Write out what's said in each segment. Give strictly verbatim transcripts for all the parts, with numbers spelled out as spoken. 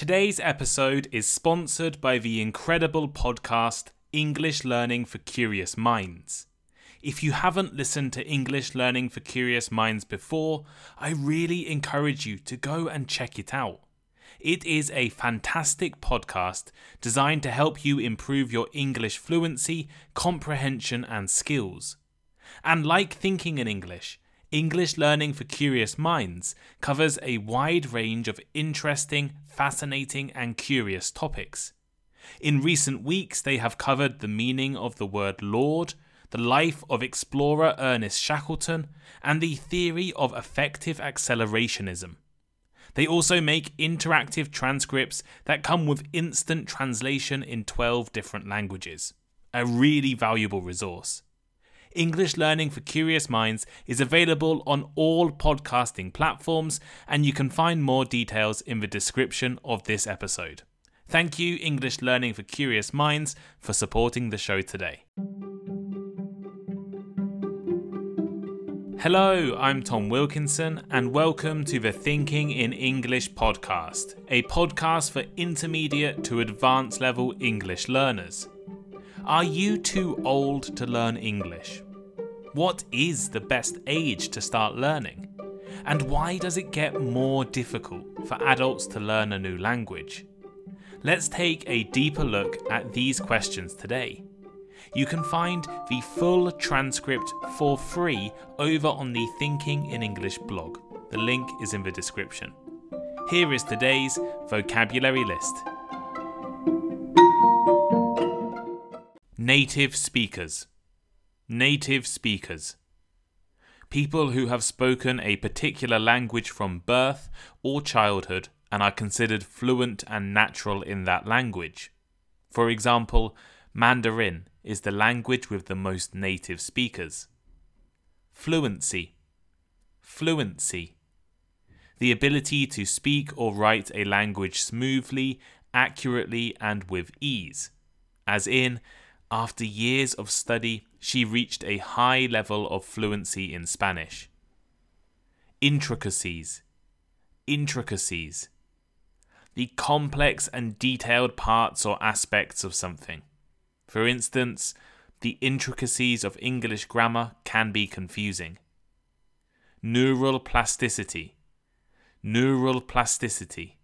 Today's episode is sponsored by the incredible podcast English Learning for Curious Minds. If you haven't listened to English Learning for Curious Minds before, I really encourage you to go and check it out. It is a fantastic podcast designed to help you improve your English fluency, comprehension, and skills. And like Thinking in English, English Learning for Curious Minds covers a wide range of interesting, fascinating, and curious topics. In recent weeks, they have covered the meaning of the word lord, the life of explorer Ernest Shackleton, and the theory of effective accelerationism. They also make interactive transcripts that come with instant translation in twelve different languages. A really valuable resource. English Learning for Curious Minds is available on all podcasting platforms, and you can find more details in the description of this episode. Thank you, English Learning for Curious Minds, for supporting the show today. Hello, I'm Tom Wilkinson, and welcome to the Thinking in English podcast, a podcast for intermediate to advanced level English learners. Are you too old to learn English? What is the best age to start learning? And why does it get more difficult for adults to learn a new language? Let's take a deeper look at these questions today. You can find the full transcript for free over on the Thinking in English blog. The link is in the description. Here is today's vocabulary list. Native speakers. Native speakers. People who have spoken a particular language from birth or childhood and are considered fluent and natural in that language. For example, Mandarin is the language with the most native speakers. Fluency. Fluency. The ability to speak or write a language smoothly, accurately, and with ease. As in, after years of study, she reached a high level of fluency in Spanish. Intricacies. Intricacies. The complex and detailed parts or aspects of something. For instance, the intricacies of English grammar can be confusing. Neural plasticity. Neural plasticity.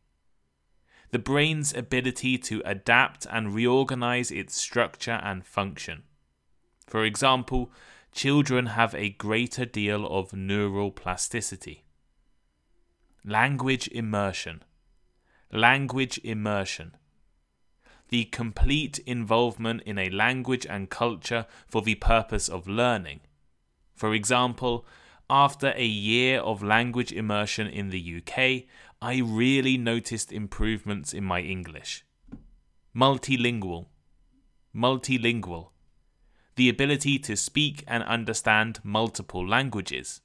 The brain's ability to adapt and reorganize its structure and function. For example, children have a greater deal of neural plasticity. Language immersion. Language immersion. The complete involvement in a language and culture for the purpose of learning. For example, after a year of language immersion in the U K, I really noticed improvements in my English. Multilingual. Multilingual. The ability to speak and understand multiple languages.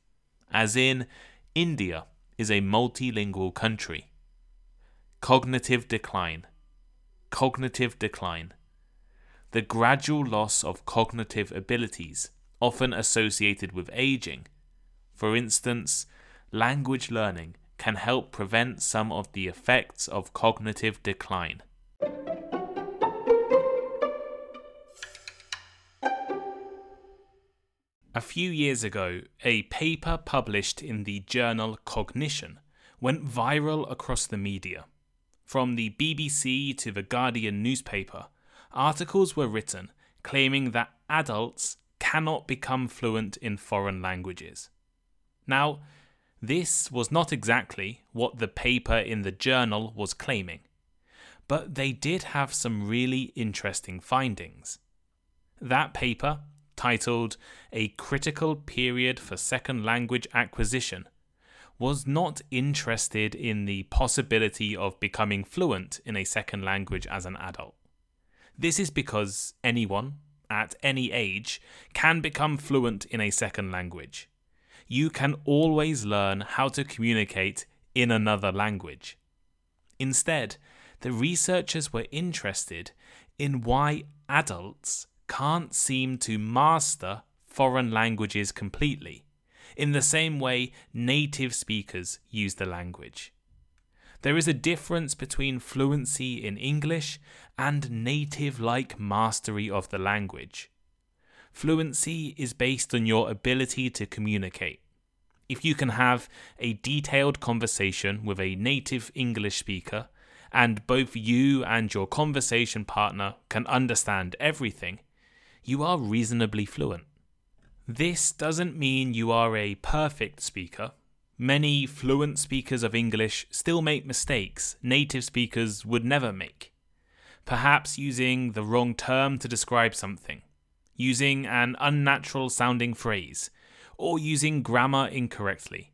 As in, India is a multilingual country. Cognitive decline. Cognitive decline. The gradual loss of cognitive abilities, often associated with aging. For instance, language learning can help prevent some of the effects of cognitive decline. A few years ago, a paper published in the journal Cognition went viral across the media. From the B B C to the Guardian newspaper, articles were written claiming that adults cannot become fluent in foreign languages. Now, this was not exactly what the paper in the journal was claiming, but they did have some really interesting findings. That paper, titled A Critical Period for Second Language Acquisition, was not interested in the possibility of becoming fluent in a second language as an adult. This is because anyone, at any age, can become fluent in a second language. You can always learn how to communicate in another language. Instead, the researchers were interested in why adults can't seem to master foreign languages completely, in the same way native speakers use the language. There is a difference between fluency in English and native-like mastery of the language. Fluency is based on your ability to communicate. If you can have a detailed conversation with a native English speaker, and both you and your conversation partner can understand everything, you are reasonably fluent. This doesn't mean you are a perfect speaker. Many fluent speakers of English still make mistakes native speakers would never make. Perhaps using the wrong term to describe something, using an unnatural sounding phrase, or using grammar incorrectly.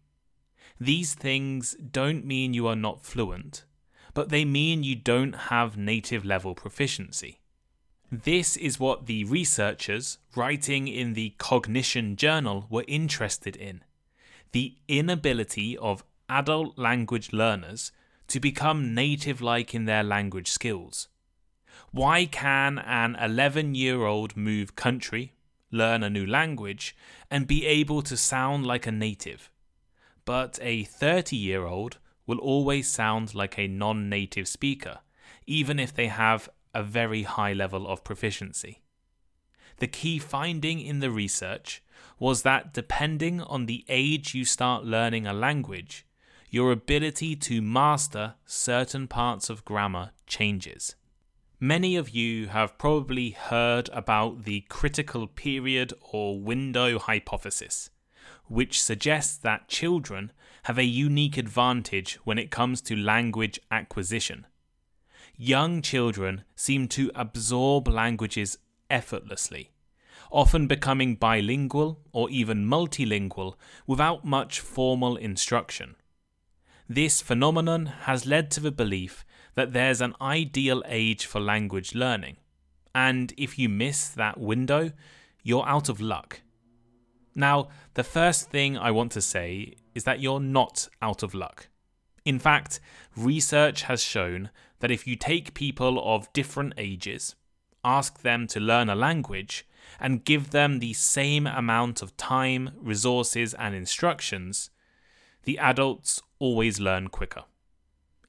These things don't mean you are not fluent, but they mean you don't have native level proficiency. This is what the researchers writing in the Cognition journal were interested in: the inability of adult language learners to become native-like in their language skills. Why can an eleven-year-old move country, learn a new language, and be able to sound like a native, but a thirty-year-old will always sound like a non-native speaker, even if they have a very high level of proficiency? The key finding in the research was that depending on the age you start learning a language, your ability to master certain parts of grammar changes. Many of you have probably heard about the critical period or window hypothesis, which suggests that children have a unique advantage when it comes to language acquisition. Young children seem to absorb languages effortlessly, often becoming bilingual or even multilingual without much formal instruction. This phenomenon has led to the belief that there's an ideal age for language learning, and if you miss that window, you're out of luck. Now, the first thing I want to say is that you're not out of luck. In fact, research has shown that if you take people of different ages, ask them to learn a language, and give them the same amount of time, resources, and instructions, the adults always learn quicker.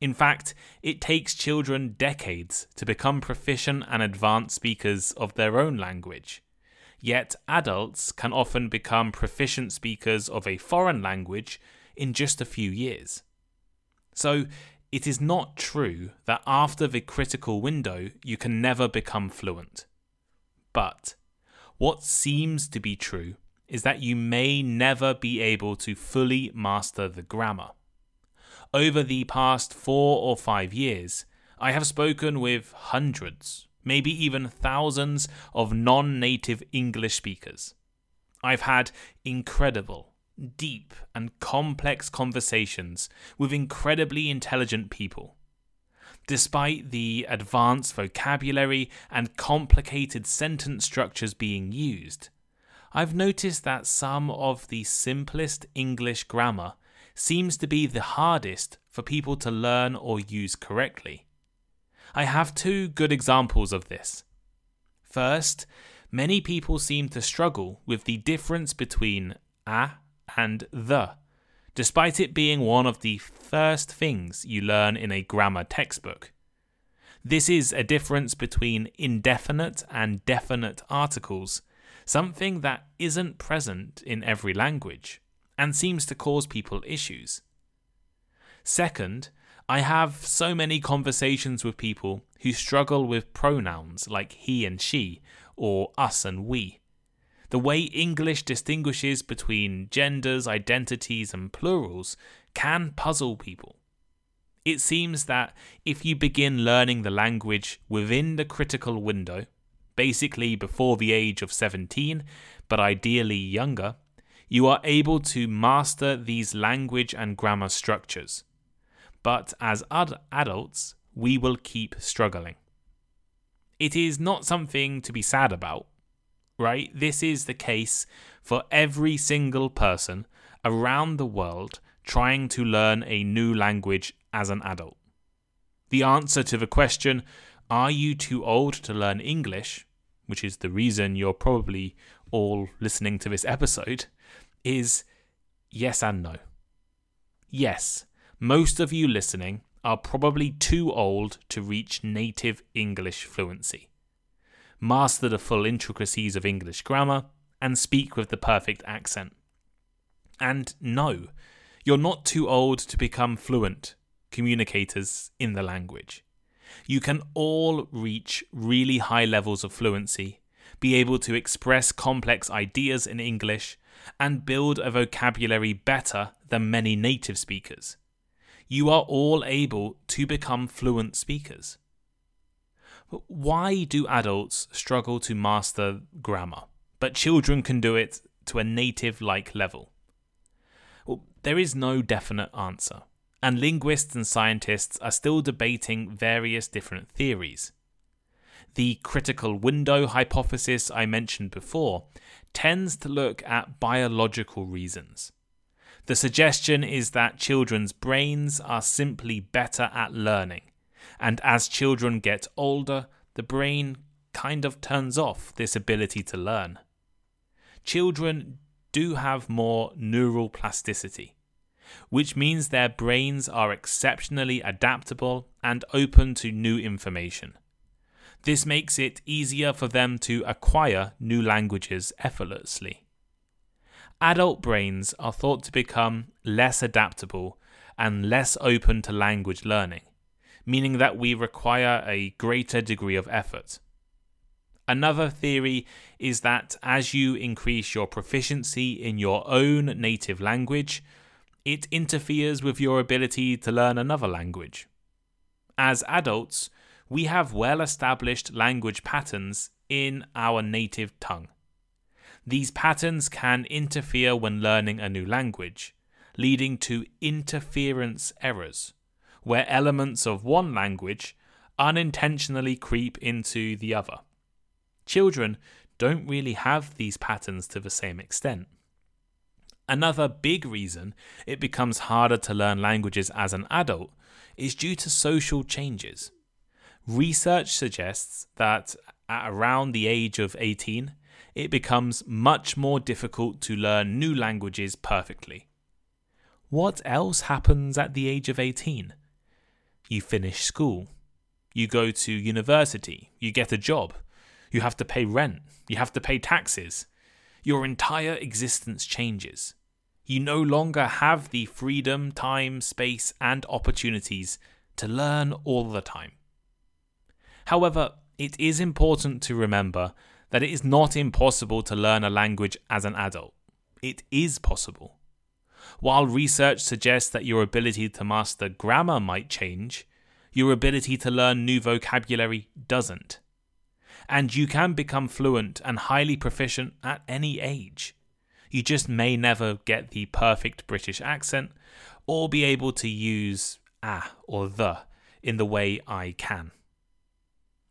In fact, it takes children decades to become proficient and advanced speakers of their own language. Yet adults can often become proficient speakers of a foreign language in just a few years. So it is not true that after the critical window you can never become fluent. But what seems to be true is that you may never be able to fully master the grammar. Over the past four or five years, I have spoken with hundreds, maybe even thousands of non-native English speakers. I've had incredible, deep and complex conversations with incredibly intelligent people. Despite the advanced vocabulary and complicated sentence structures being used, I've noticed that some of the simplest English grammar seems to be the hardest for people to learn or use correctly. I have two good examples of this. First, many people seem to struggle with the difference between a and the, despite it being one of the first things you learn in a grammar textbook. This is a difference between indefinite and definite articles, something that isn't present in every language and seems to cause people issues. Second, I have so many conversations with people who struggle with pronouns like he and she or us and we. The way English distinguishes between genders, identities, and plurals can puzzle people. It seems that if you begin learning the language within the critical window, basically before the age of seventeen, but ideally younger, you are able to master these language and grammar structures. But as ad- adults, we will keep struggling. It is not something to be sad about, right? This is the case for every single person around the world trying to learn a new language as an adult. The answer to the question, are you too old to learn English, which is the reason you're probably all listening to this episode, is yes and no. Yes, most of you listening are probably too old to reach native English fluency, master the full intricacies of English grammar, and speak with the perfect accent. And no, you're not too old to become fluent communicators in the language. You can all reach really high levels of fluency, be able to express complex ideas in English, and build a vocabulary better than many native speakers. You are all able to become fluent speakers. But why do adults struggle to master grammar, but children can do it to a native-like level? Well, there is no definite answer, and linguists and scientists are still debating various different theories. The critical window hypothesis I mentioned before tends to look at biological reasons. The suggestion is that children's brains are simply better at learning, and as children get older, the brain kind of turns off this ability to learn. Children do have more neural plasticity, which means their brains are exceptionally adaptable and open to new information. This makes it easier for them to acquire new languages effortlessly. Adult brains are thought to become less adaptable and less open to language learning, meaning that we require a greater degree of effort. Another theory is that as you increase your proficiency in your own native language, it interferes with your ability to learn another language. As adults, we have well-established language patterns in our native tongue. These patterns can interfere when learning a new language, leading to interference errors, where elements of one language unintentionally creep into the other. Children don't really have these patterns to the same extent. Another big reason it becomes harder to learn languages as an adult is due to social changes. Research suggests that at around the age of eighteen, it becomes much more difficult to learn new languages perfectly. What else happens at the age of eighteen? You finish school, you go to university, you get a job, you have to pay rent, you have to pay taxes. Your entire existence changes. You no longer have the freedom, time, space, and opportunities to learn all the time. However, it is important to remember that it is not impossible to learn a language as an adult. It is possible. While research suggests that your ability to master grammar might change, your ability to learn new vocabulary doesn't. And you can become fluent and highly proficient at any age. You just may never get the perfect British accent or be able to use a or the in the way I can.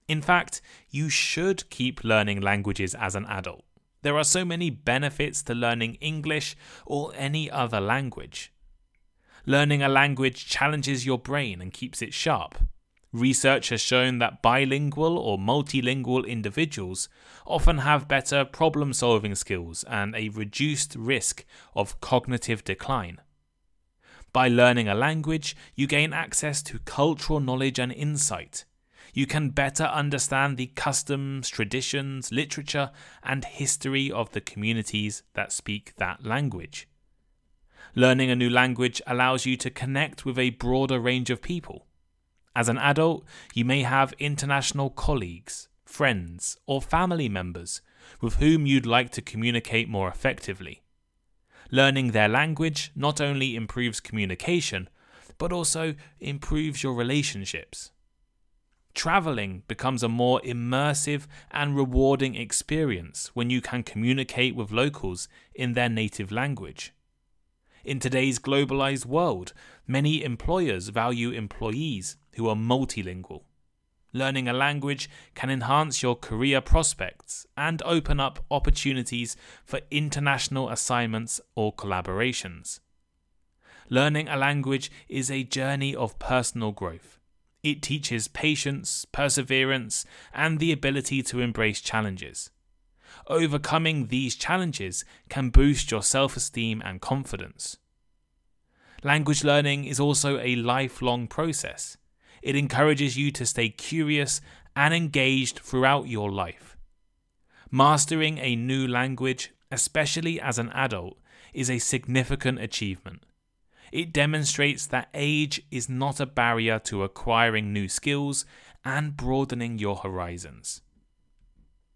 In fact, you should keep learning languages as an adult. There are so many benefits to learning English or any other language. Learning a language challenges your brain and keeps it sharp. Research has shown that bilingual or multilingual individuals often have better problem-solving skills and a reduced risk of cognitive decline. By learning a language, you gain access to cultural knowledge and insight. You can better understand the customs, traditions, literature, and history of the communities that speak that language. Learning a new language allows you to connect with a broader range of people. As an adult, you may have international colleagues, friends, or family members with whom you'd like to communicate more effectively. Learning their language not only improves communication, but also improves your relationships. Traveling becomes a more immersive and rewarding experience when you can communicate with locals in their native language. In today's globalized world, many employers value employees who are multilingual. Learning a language can enhance your career prospects and open up opportunities for international assignments or collaborations. Learning a language is a journey of personal growth. It teaches patience, perseverance, and the ability to embrace challenges. Overcoming these challenges can boost your self-esteem and confidence. Language learning is also a lifelong process. It encourages you to stay curious and engaged throughout your life. Mastering a new language, especially as an adult, is a significant achievement. It demonstrates that age is not a barrier to acquiring new skills and broadening your horizons.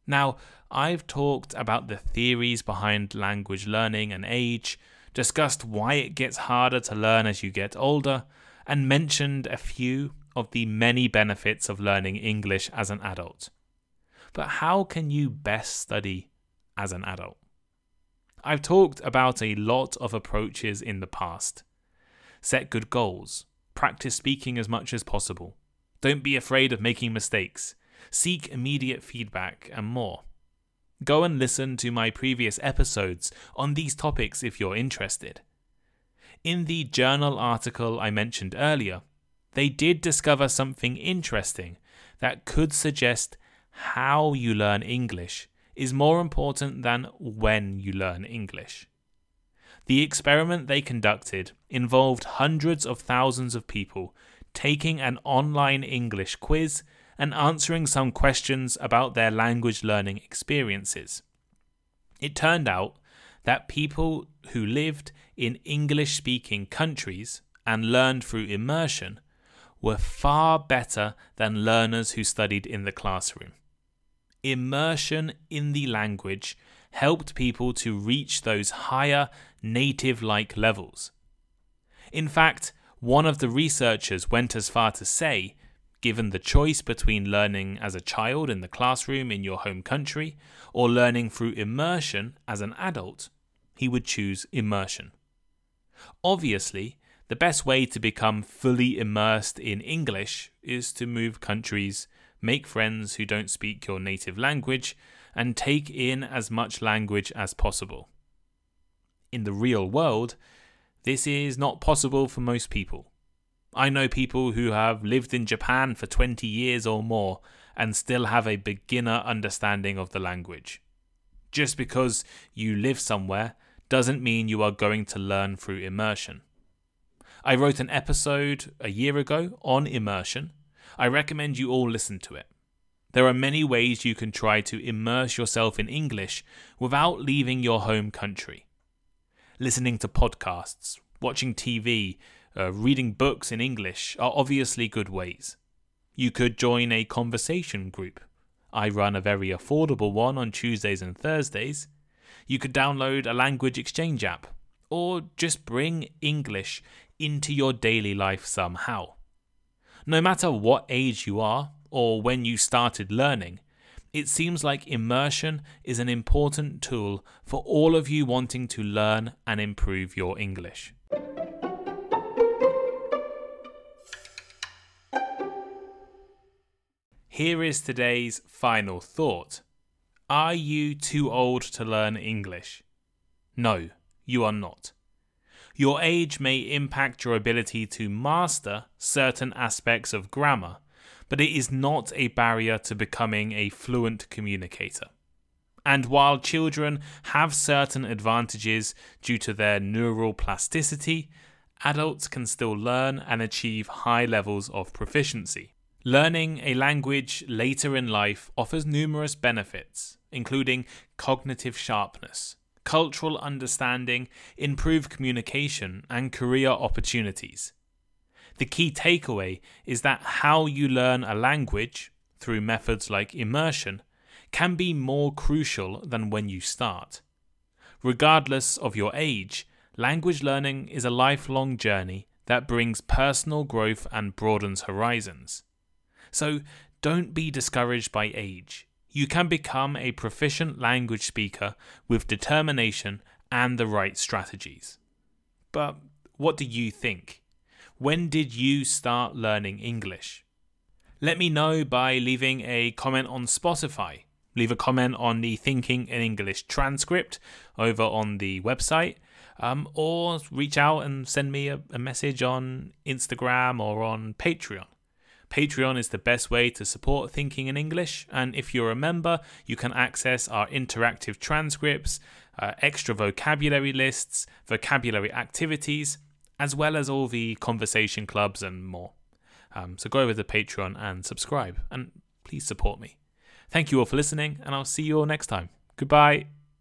Now, I've talked about the theories behind language learning and age, discussed why it gets harder to learn as you get older, and mentioned a few of the many benefits of learning English as an adult. But how can you best study as an adult? I've talked about a lot of approaches in the past. Set good goals. Practice speaking as much as possible. Don't be afraid of making mistakes. Seek immediate feedback and more. Go and listen to my previous episodes on these topics if you're interested. In the journal article I mentioned earlier, they did discover something interesting that could suggest how you learn English is more important than when you learn English. The experiment they conducted involved hundreds of thousands of people taking an online English quiz and answering some questions about their language learning experiences. It turned out that people who lived in English-speaking countries and learned through immersion were far better than learners who studied in the classroom. Immersion in the language helped people to reach those higher, native-like levels. In fact, one of the researchers went as far to say, given the choice between learning as a child in the classroom in your home country or learning through immersion as an adult, he would choose immersion. Obviously, the best way to become fully immersed in English is to move countries, make friends who don't speak your native language, and take in as much language as possible. In the real world, this is not possible for most people. I know people who have lived in Japan for twenty years or more and still have a beginner understanding of the language. Just because you live somewhere doesn't mean you are going to learn through immersion. I wrote an episode a year ago on immersion. I recommend you all listen to it. There are many ways you can try to immerse yourself in English without leaving your home country. Listening to podcasts, watching T V, uh, reading books in English are obviously good ways. You could join a conversation group. I run a very affordable one on Tuesdays and Thursdays. You could download a language exchange app, or just bring English into your daily life somehow. No matter what age you are or when you started learning, it seems like immersion is an important tool for all of you wanting to learn and improve your English. Here is today's final thought. Are you too old to learn English? No, you are not. Your age may impact your ability to master certain aspects of grammar, but it is not a barrier to becoming a fluent communicator. And while children have certain advantages due to their neural plasticity, adults can still learn and achieve high levels of proficiency. Learning a language later in life offers numerous benefits, including cognitive sharpness, cultural understanding, improved communication, and career opportunities. The key takeaway is that how you learn a language, through methods like immersion, can be more crucial than when you start. Regardless of your age, language learning is a lifelong journey that brings personal growth and broadens horizons. So don't be discouraged by age. You can become a proficient language speaker with determination and the right strategies. But what do you think? When did you start learning English? Let me know by leaving a comment on Spotify. Leave a comment on the Thinking in English transcript over on the website. Um, or reach out and send me a, a message on Instagram or on Patreon. Patreon is the best way to support Thinking in English, and if you're a member, you can access our interactive transcripts, uh, extra vocabulary lists, vocabulary activities, as well as all the conversation clubs and more. Um, so go over to Patreon and subscribe, and please support me. Thank you all for listening, and I'll see you all next time. Goodbye.